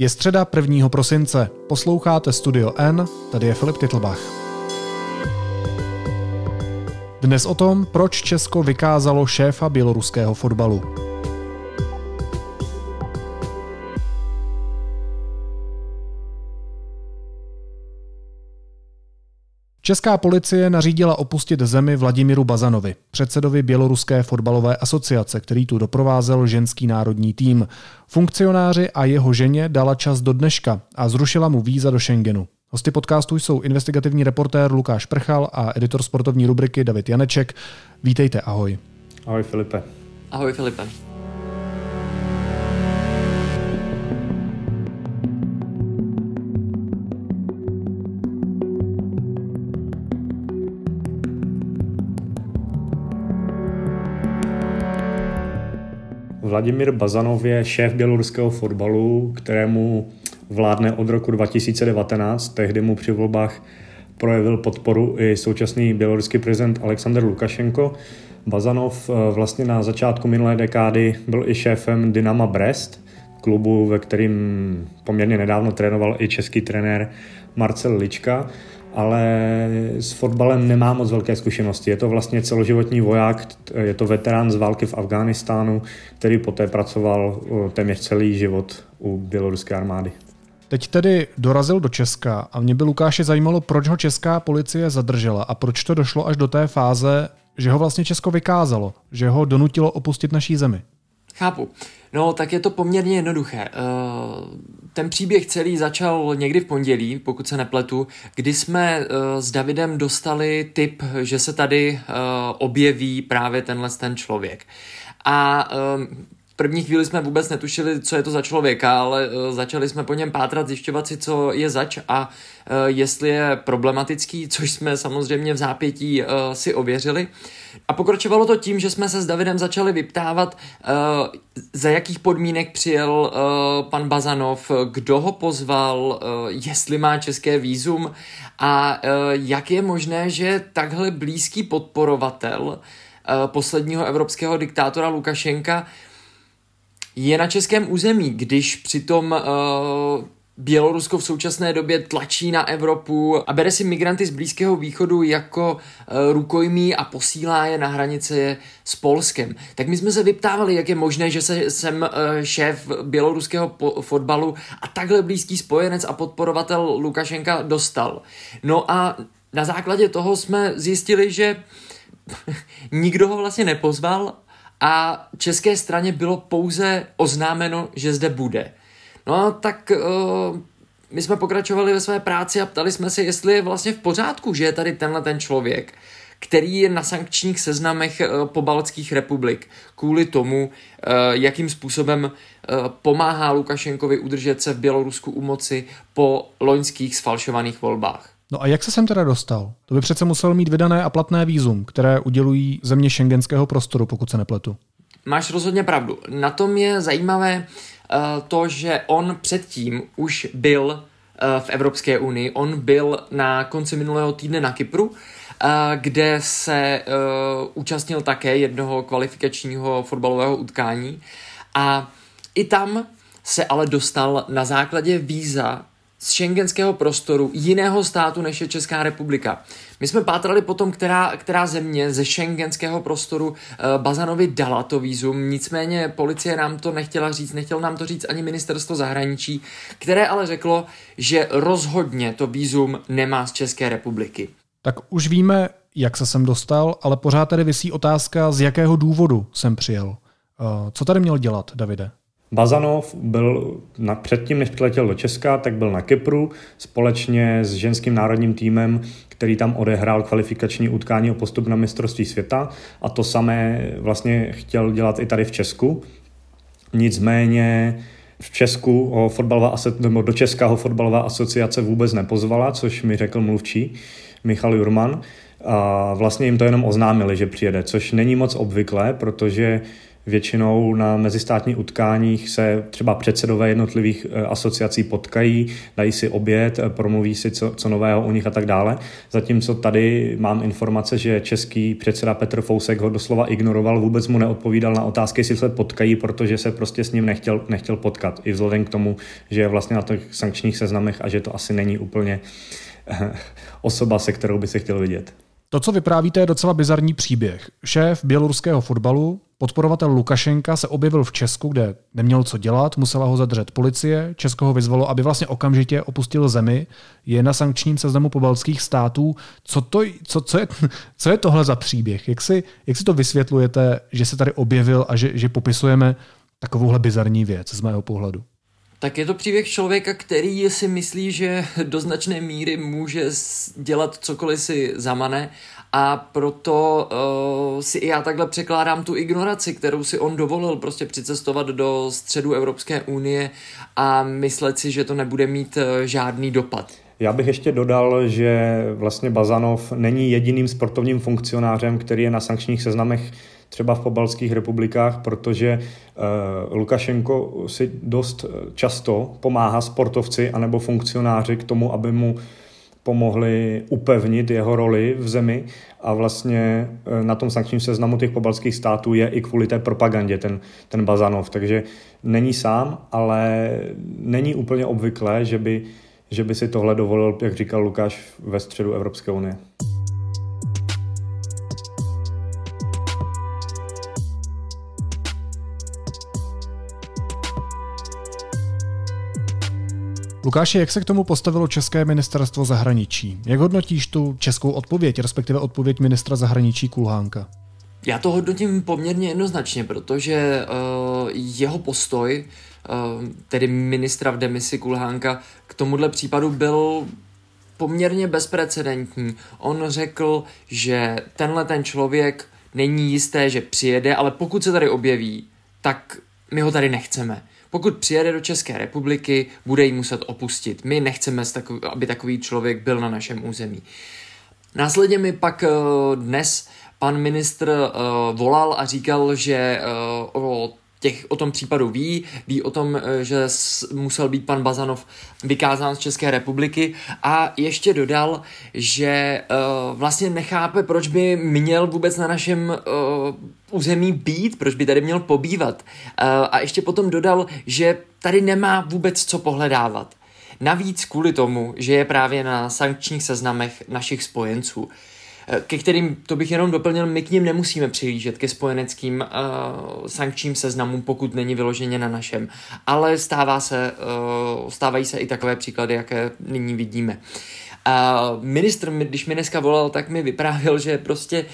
Je středa 1. prosince, posloucháte Studio N, tady je Filip Titlbach. Dnes o tom, proč Česko vykázalo šéfa běloruského fotbalu. Česká policie nařídila opustit zemi Vladimíru Bazanovi, předsedovi Běloruské fotbalové asociace, který tu doprovázel ženský národní tým. Funkcionáři a jeho ženě dala čas do dneška a zrušila mu víza do Schengenu. Hosty podcastu jsou investigativní reportér Lukáš Prchal a editor sportovní rubriky David Janeček. Vítejte, ahoj. Ahoj Filipe. Ahoj Filipe. Vladimír Bazanov je šéf běloruského fotbalu, kterému vládne od roku 2019. Tehdy mu při volbách projevil podporu i současný běloruský prezident Aleksandr Lukašenko. Bazanov vlastně na začátku minulé dekády byl i šéfem Dinama Brest, klubu, ve kterém poměrně nedávno trénoval i český trenér Marcel Lička, ale s fotbalem nemá moc velké zkušenosti. Je to vlastně celoživotní voják, je to veterán z války v Afghánistánu, který poté pracoval téměř celý život u běloruské armády. Teď tedy dorazil do Česka a mě by, Lukáše, zajímalo, proč ho česká policie zadržela a proč to došlo až do té fáze, že ho vlastně Česko vykázalo, že ho donutilo opustit naší zemi. Chápu. No, tak je to poměrně jednoduché. Ten příběh celý začal někdy v pondělí, pokud se nepletu, kdy jsme s Davidem dostali tip, že se tady objeví právě tenhle člověk. A první chvíli jsme vůbec netušili, co je to za člověka, ale začali jsme po něm pátrat, zjišťovat si, co je zač a jestli je problematický, což jsme samozřejmě v zápětí si ověřili. A pokračovalo to tím, že jsme se s Davidem začali vyptávat, za jakých podmínek přijel pan Bazanov, kdo ho pozval, jestli má české vízum a jak je možné, že takhle blízký podporovatel posledního evropského diktátora Lukašenka je na českém území, když přitom Bělorusko v současné době tlačí na Evropu a bere si migranty z Blízkého východu jako rukojmí a posílá je na hranice s Polskem. Tak my jsme se vyptávali, jak je možné, že jsem šéf běloruského fotbalu a takhle blízký spojenec a podporovatel Lukašenka dostal. No a na základě toho jsme zjistili, že nikdo ho vlastně nepozval a české straně bylo pouze oznámeno, že zde bude. No tak my jsme pokračovali ve své práci a ptali jsme se, jestli je vlastně v pořádku, že je tady tenhle ten člověk, který je na sankčních seznamech pobaltských republik kvůli tomu, jakým způsobem pomáhá Lukašenkovi udržet se v Bělorusku u moci po loňských sfalšovaných volbách. No a jak se sem teda dostal? To by přece musel mít vydané a platné vízum, které udělují země šengenského prostoru, pokud se nepletu. Máš rozhodně pravdu. Na tom je zajímavé to, že on předtím už byl v Evropské unii. On byl na konci minulého týdne na Kypru, kde se účastnil také jednoho kvalifikačního fotbalového utkání. A i tam se ale dostal na základě víza z šengenského prostoru jiného státu, než je Česká republika. My jsme pátrali potom, která země ze šengenského prostoru Bazanovi dala to vízum, nicméně policie nám to nechtěla říct, nechtělo nám to říct ani ministerstvo zahraničí, které ale řeklo, že rozhodně to vízum nemá z České republiky. Tak už víme, jak se sem dostal, ale pořád tady visí otázka, z jakého důvodu sem přijel. Co tady měl dělat, Davide? Bazanov byl předtím, než přiletěl do Česka, tak byl na Kypru společně s ženským národním týmem, který tam odehrál kvalifikační utkání o postup na mistrovství světa, a to samé vlastně chtěl dělat i tady v Česku. Nicméně v Česku do Česka ho fotbalová asociace vůbec nepozvala, což mi řekl mluvčí Michal Jurman. A vlastně jim to jenom oznámili, že přijede, což není moc obvyklé, protože Většinou na mezistátních utkáních se třeba předsedové jednotlivých asociací potkají, dají si oběd, promluví si co nového u nich a tak dále. Zatímco tady mám informace, že český předseda Petr Fousek ho doslova ignoroval, vůbec mu neodpovídal na otázky, jestli se potkají, protože se prostě s ním nechtěl potkat. I vzhledem k tomu, že je vlastně na těch sankčních seznamech a že to asi není úplně osoba, se kterou by se chtěl vidět. To, co vyprávíte, je docela bizarní příběh. Šéf běloruského fotbalu, podporovatel Lukašenka, se objevil v Česku, kde neměl co dělat, musela ho zadržet policie, Česko ho vyzvalo, aby vlastně okamžitě opustil zemi, je na sankčním seznamu pobaltských států. Co je tohle za příběh? Jak si to vysvětlujete, že se tady objevil a že popisujeme takovouhle bizarní věc z mého pohledu? Tak je to příběh člověka, který si myslí, že do značné míry může dělat cokoliv si zamane, a proto si i já takhle překládám tu ignoraci, kterou si on dovolil prostě přicestovat do středu Evropské unie a myslet si, že to nebude mít žádný dopad. Já bych ještě dodal, že vlastně Bazanov není jediným sportovním funkcionářem, který je na sankčních seznamech třeba v pobaltských republikách, protože Lukašenko si dost často pomáhá sportovci anebo funkcionáři k tomu, aby mu pomohli upevnit jeho roli v zemi, a vlastně na tom sankčním seznamu těch pobaltských států je i kvůli té propagandě ten Bazanov. Takže není sám, ale není úplně obvyklé, že by si tohle dovolil, jak říkal Lukáš, ve středu Evropské unie. Lukáši, jak se k tomu postavilo České ministerstvo zahraničí? Jak hodnotíš tu českou odpověď, respektive odpověď ministra zahraničí Kulhánka? Já to hodnotím poměrně jednoznačně, protože jeho postoj, tedy ministra v demisi Kulhánka, k tomuhle případu byl poměrně bezprecedentní. On řekl, že tenhle ten člověk není jisté, že přijede, ale pokud se tady objeví, tak my ho tady nechceme. Pokud přijede do České republiky, bude ji muset opustit. My nechceme, aby takový člověk byl na našem území. Následně mi pak dnes pan ministr volal a říkal, že o tom případu ví o tom, že musel být pan Bazanov vykázán z České republiky, a ještě dodal, že vlastně nechápe, proč by měl vůbec na našem území být, proč by tady měl pobývat. A ještě potom dodal, že tady nemá vůbec co pohledávat. Navíc kvůli tomu, že je právě na sankčních seznamech našich spojenců, ke kterým, to bych jenom doplnil, my k nim nemusíme přihlížet, ke spojeneckým sankčním seznamům, pokud není vyloženě na našem. Ale stávají se i takové příklady, jaké nyní vidíme. Ministr, když mi dneska volal, tak mi vyprávěl, že prostě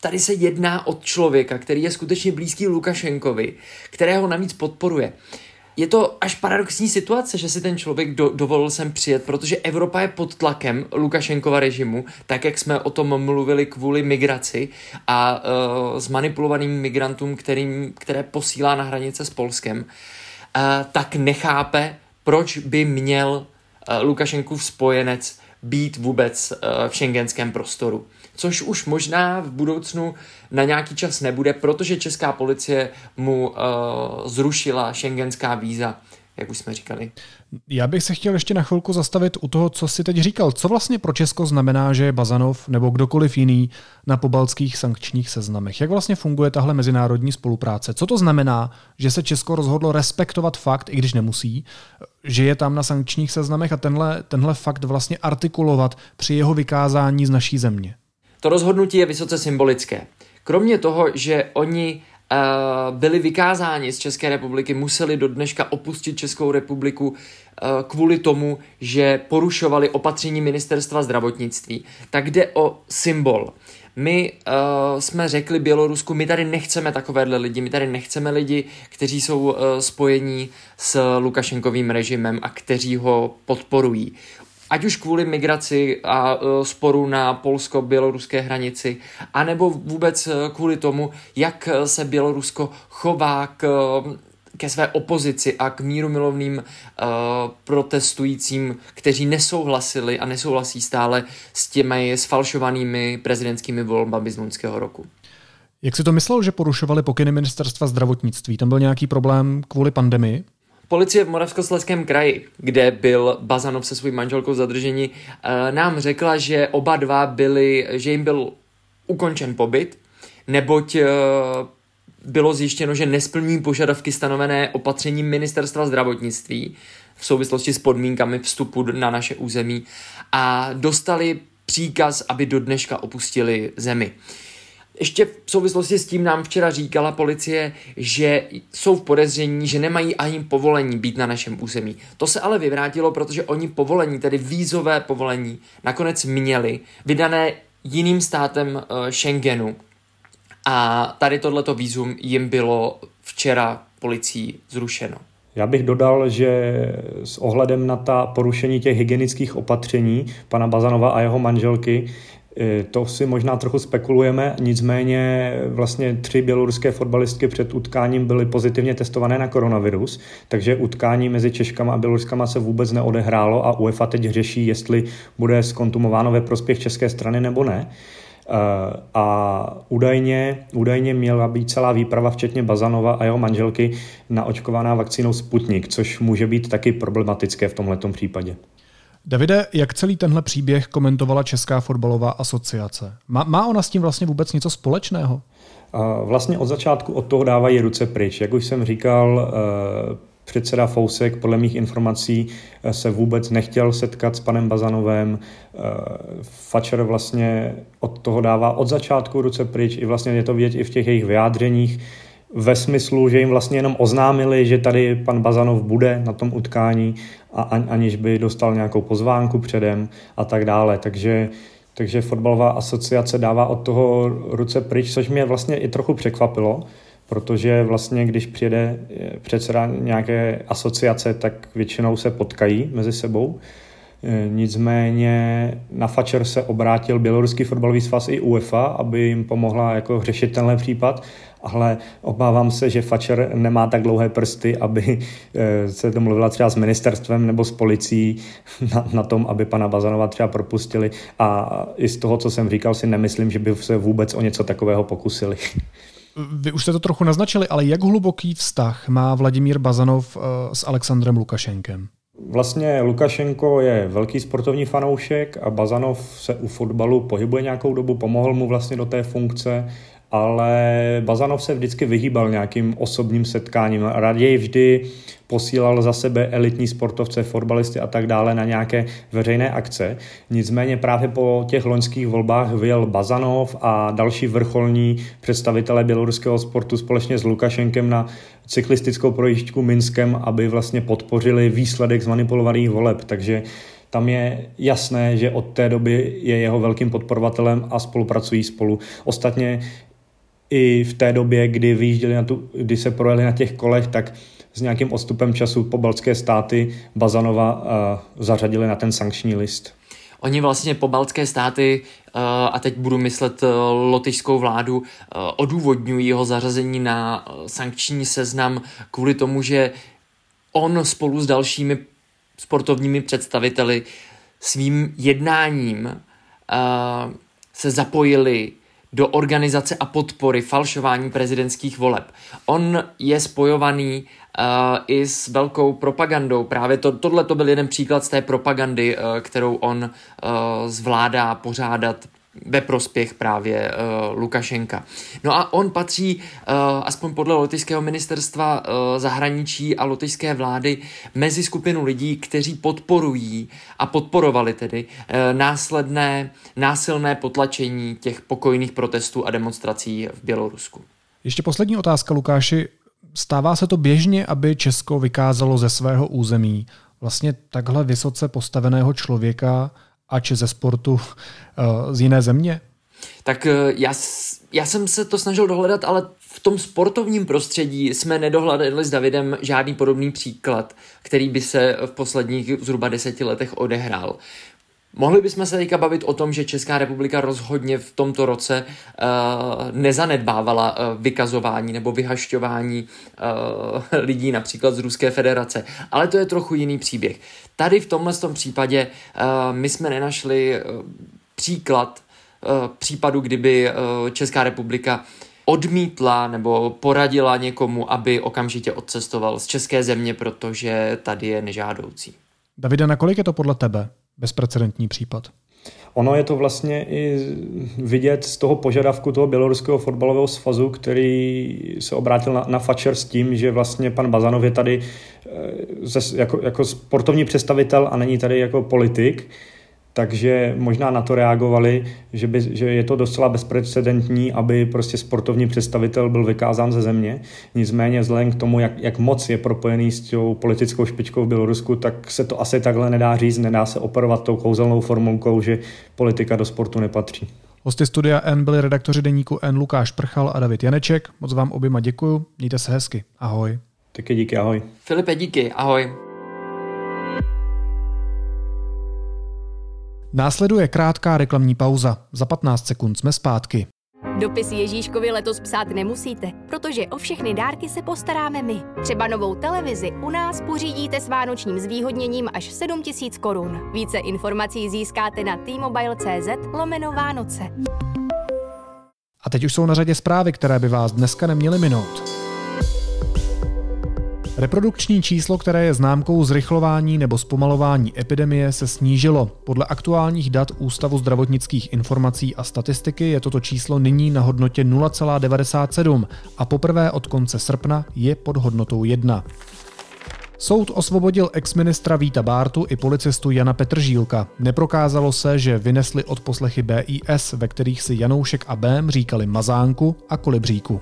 tady se jedná o člověka, který je skutečně blízký Lukašenkovi, kterého navíc podporuje. Je to až paradoxní situace, že si ten člověk dovolil sem přijet, protože Evropa je pod tlakem Lukašenkova režimu, tak jak jsme o tom mluvili kvůli migraci a zmanipulovaným migrantům, které posílá na hranice s Polskem, tak nechápe, proč by měl Lukašenkův spojenec být vůbec v schengenském prostoru. Což už možná v budoucnu na nějaký čas nebude, protože česká policie mu zrušila schengenská víza, jak už jsme říkali. Já bych se chtěl ještě na chvilku zastavit u toho, co jsi teď říkal. Co vlastně pro Česko znamená, že je Bazanov nebo kdokoliv jiný na pobaltských sankčních seznamech? Jak vlastně funguje tahle mezinárodní spolupráce? Co to znamená, že se Česko rozhodlo respektovat fakt, i když nemusí, že je tam na sankčních seznamech, a tenhle fakt vlastně artikulovat při jeho vykázání z naší země? To rozhodnutí je vysoce symbolické. Kromě toho, že oni byli vykázáni z České republiky, museli do dneška opustit Českou republiku kvůli tomu, že porušovali opatření ministerstva zdravotnictví, tak jde o symbol. My jsme řekli Bělorusku, my tady nechceme takovéhle lidi, my tady nechceme lidi, kteří jsou spojení s Lukašenkovým režimem a kteří ho podporují. Ať už kvůli migraci a sporu na polsko-běloruské hranici, anebo vůbec kvůli tomu, jak se Bělorusko chová ke své opozici a k mírumilovným protestujícím, kteří nesouhlasili a nesouhlasí stále s těmi sfalšovanými prezidentskými volbami z loňského roku. Jak si to myslel, že porušovali pokyny ministerstva zdravotnictví? Tam byl nějaký problém kvůli pandemii? Policie v Moravskoslezském kraji, kde byl Bazanov se svou manželkou zadrženi, nám řekla, že oba dva byli, že jim byl ukončen pobyt, neboť bylo zjištěno, že nesplní požadavky stanovené opatřením ministerstva zdravotnictví v souvislosti s podmínkami vstupu na naše území a dostali příkaz, aby do dneška opustili zemi. Ještě v souvislosti s tím nám včera říkala policie, že jsou v podezření, že nemají ani povolení být na našem území. To se ale vyvrátilo, protože oni povolení, tedy vízové povolení, nakonec měli, vydané jiným státem Schengenu. A tady tohleto vízum jim bylo včera policií zrušeno. Já bych dodal, že s ohledem na ta porušení těch hygienických opatření pana Bazanova a jeho manželky, to si možná trochu spekulujeme, nicméně vlastně 3 běloruské fotbalistky před utkáním byly pozitivně testované na koronavirus, takže utkání mezi Češkama a Běloruskama se vůbec neodehrálo a UEFA teď řeší, jestli bude zkontumováno ve prospěch české strany nebo ne. A údajně měla být celá výprava, včetně Bazanova a jeho manželky, naočkovaná vakcínou Sputnik, což může být taky problematické v tomhletom případě. Davide, jak celý tenhle příběh komentovala Česká fotbalová asociace? Má ona s tím vlastně vůbec něco společného? Vlastně od začátku od toho dávají ruce pryč. Jak už jsem říkal, předseda Fousek podle mých informací se vůbec nechtěl setkat s panem Bazanovem. FAČR vlastně od toho dává od začátku ruce pryč, i vlastně je to vidět i v těch jejich vyjádřeních, ve smyslu, že jim vlastně jenom oznámili, že tady pan Bazanov bude na tom utkání, a aniž by dostal nějakou pozvánku předem a tak dále. Takže fotbalová asociace dává od toho ruce pryč, což mě vlastně i trochu překvapilo, protože vlastně, když přijede předseda nějaké asociace, tak většinou se potkají mezi sebou. Nicméně na FAČR se obrátil Běloruský fotbalový svaz i UEFA, aby jim pomohla jako řešit tenhle případ, ale obávám se, že FAČR nemá tak dlouhé prsty, aby se domluvila třeba s ministerstvem nebo s policií na tom, aby pana Bazanova třeba propustili, a i z toho, co jsem říkal, si nemyslím, že by se vůbec o něco takového pokusili. Vy už jste to trochu naznačili, ale jak hluboký vztah má Vladimír Bazanov s Aleksandrem Lukašenkem? Vlastně Lukašenko je velký sportovní fanoušek a Bazanov se u fotbalu pohybuje nějakou dobu, pomohl mu vlastně do té funkce, ale Bazanov se vždycky vyhýbal nějakým osobním setkáním. Raději vždy posílal za sebe elitní sportovce, fotbalisty a tak dále na nějaké veřejné akce. Nicméně právě po těch loňských volbách vyjel Bazanov a další vrcholní představitelé běloruského sportu společně s Lukašenkem na cyklistickou projížďku Minskem, aby vlastně podpořili výsledek zmanipulovaných voleb. Takže tam je jasné, že od té doby je jeho velkým podporovatelem a spolupracují spolu. Ostatně i v té době, kdy vyjížděli kdy se projeli na těch kolech, tak s nějakým odstupem času pobaltské státy Bazanova zařadili na ten sankční list. Oni vlastně pobaltské státy, a teď budu myslet lotyšskou vládu, odůvodňují jeho zařazení na sankční seznam kvůli tomu, že on spolu s dalšími sportovními představiteli svým jednáním se zapojili do organizace a podpory falšování prezidentských voleb. On je spojovaný i s velkou propagandou. Právě tohle to byl jeden příklad z té propagandy, kterou on zvládá pořádat ve prospěch právě Lukašenka. No a on patří, aspoň podle lotyšského ministerstva zahraničí a lotyšské vlády, mezi skupinu lidí, kteří podporují a podporovali tedy následné násilné potlačení těch pokojných protestů a demonstrací v Bělorusku. Ještě poslední otázka, Lukáši. Stává se to běžně, aby Česko vykázalo ze svého území vlastně takhle vysoce postaveného člověka, ač ze sportu z jiné země? Tak já jsem se to snažil dohledat, ale v tom sportovním prostředí jsme nedohledali s Davidem žádný podobný příklad, který by se v posledních zhruba 10 letech odehrál. Mohli bychom se teďka bavit o tom, že Česká republika rozhodně v tomto roce nezanedbávala vykazování nebo vyhašťování lidí například z Ruské federace, ale to je trochu jiný příběh. Tady v tomhle případě my jsme nenašli příkladu, kdyby Česká republika odmítla nebo poradila někomu, aby okamžitě odcestoval z české země, protože tady je nežádoucí. Davide, nakolik je to podle tebe bezprecedentní případ? Ono je to vlastně i vidět z toho požadavku toho Běloruského fotbalového svazu, který se obrátil na FAČR s tím, že vlastně pan Bazanov je tady jako sportovní představitel a není tady jako politik. Takže možná na to reagovali, že je to docela bezprecedentní, aby prostě sportovní představitel byl vykázán ze země. Nicméně vzhledem k tomu, jak moc je propojený s tou politickou špičkou v Bělorusku, tak se to asi takhle nedá říct, nedá se operovat tou kouzelnou formulkou, že politika do sportu nepatří. Hosty Studia N byli redaktoři deníku N Lukáš Prchal a David Janeček. Moc vám oběma děkuju, mějte se hezky, ahoj. Taky díky, ahoj. Filipe, díky, ahoj. Následuje krátká reklamní pauza. Za 15 sekund jsme zpátky. Dopis Ježíškovi letos psát nemusíte, protože o všechny dárky se postaráme my. Třeba novou televizi u nás pořídíte s vánočním zvýhodněním až 7 000 korun. Více informací získáte na t-mobile.cz/Vánoce. A teď už jsou na řadě zprávy, které by vás dneska neměly minout. Reprodukční číslo, které je známkou zrychlování nebo zpomalování epidemie, se snížilo. Podle aktuálních dat Ústavu zdravotnických informací a statistiky je toto číslo nyní na hodnotě 0,97 a poprvé od konce srpna je pod hodnotou 1. Soud osvobodil exministra Víta Bártu i policistu Jana Petržílka. Neprokázalo se, že vynesli odposlechy BIS, ve kterých si Janoušek a Bém říkali Mazánku a Kolibříku.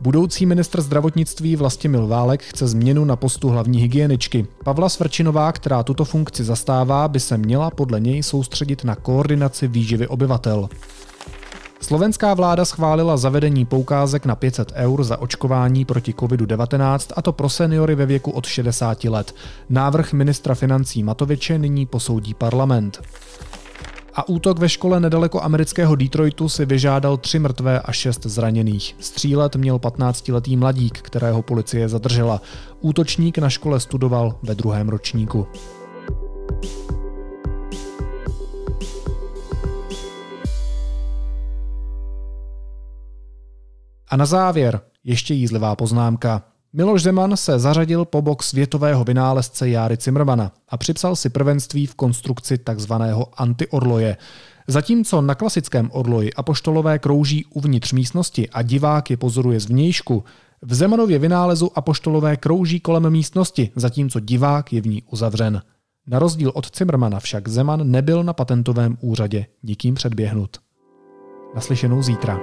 Budoucí ministr zdravotnictví Vlastimil Válek chce změnu na postu hlavní hygieničky. Pavla Svrčinová, která tuto funkci zastává, by se měla podle něj soustředit na koordinaci výživy obyvatel. Slovenská vláda schválila zavedení poukázek na 500 eur za očkování proti COVID-19, a to pro seniory ve věku od 60 let. Návrh ministra financí Matoviče nyní posoudí parlament. A útok ve škole nedaleko amerického Detroitu si vyžádal 3 mrtvé a 6 zraněných. Střílet měl 15-letý mladík, kterého policie zadržela. Útočník na škole studoval ve 2. ročníku. A na závěr ještě jízlivá poznámka. Miloš Zeman se zařadil po bok světového vynálezce Járy Cimrmana a připsal si prvenství v konstrukci takzvaného antiorloje. Zatímco na klasickém orloji apoštolové krouží uvnitř místnosti a divák je pozoruje zvnějšku, v Zemanově vynálezu apoštolové krouží kolem místnosti, zatímco divák je v ní uzavřen. Na rozdíl od Cimrmana však Zeman nebyl na patentovém úřadě nikým předběhnut. Naslyšenou zítra.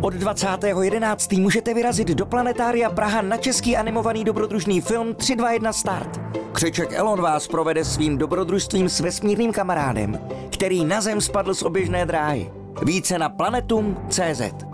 Od 20.11. můžete vyrazit do Planetária Praha na český animovaný dobrodružný film 321 Start. Křeček Elon vás provede svým dobrodružstvím s vesmírným kamarádem, který na Zem spadl z oběžné dráhy. Více na planetum.cz.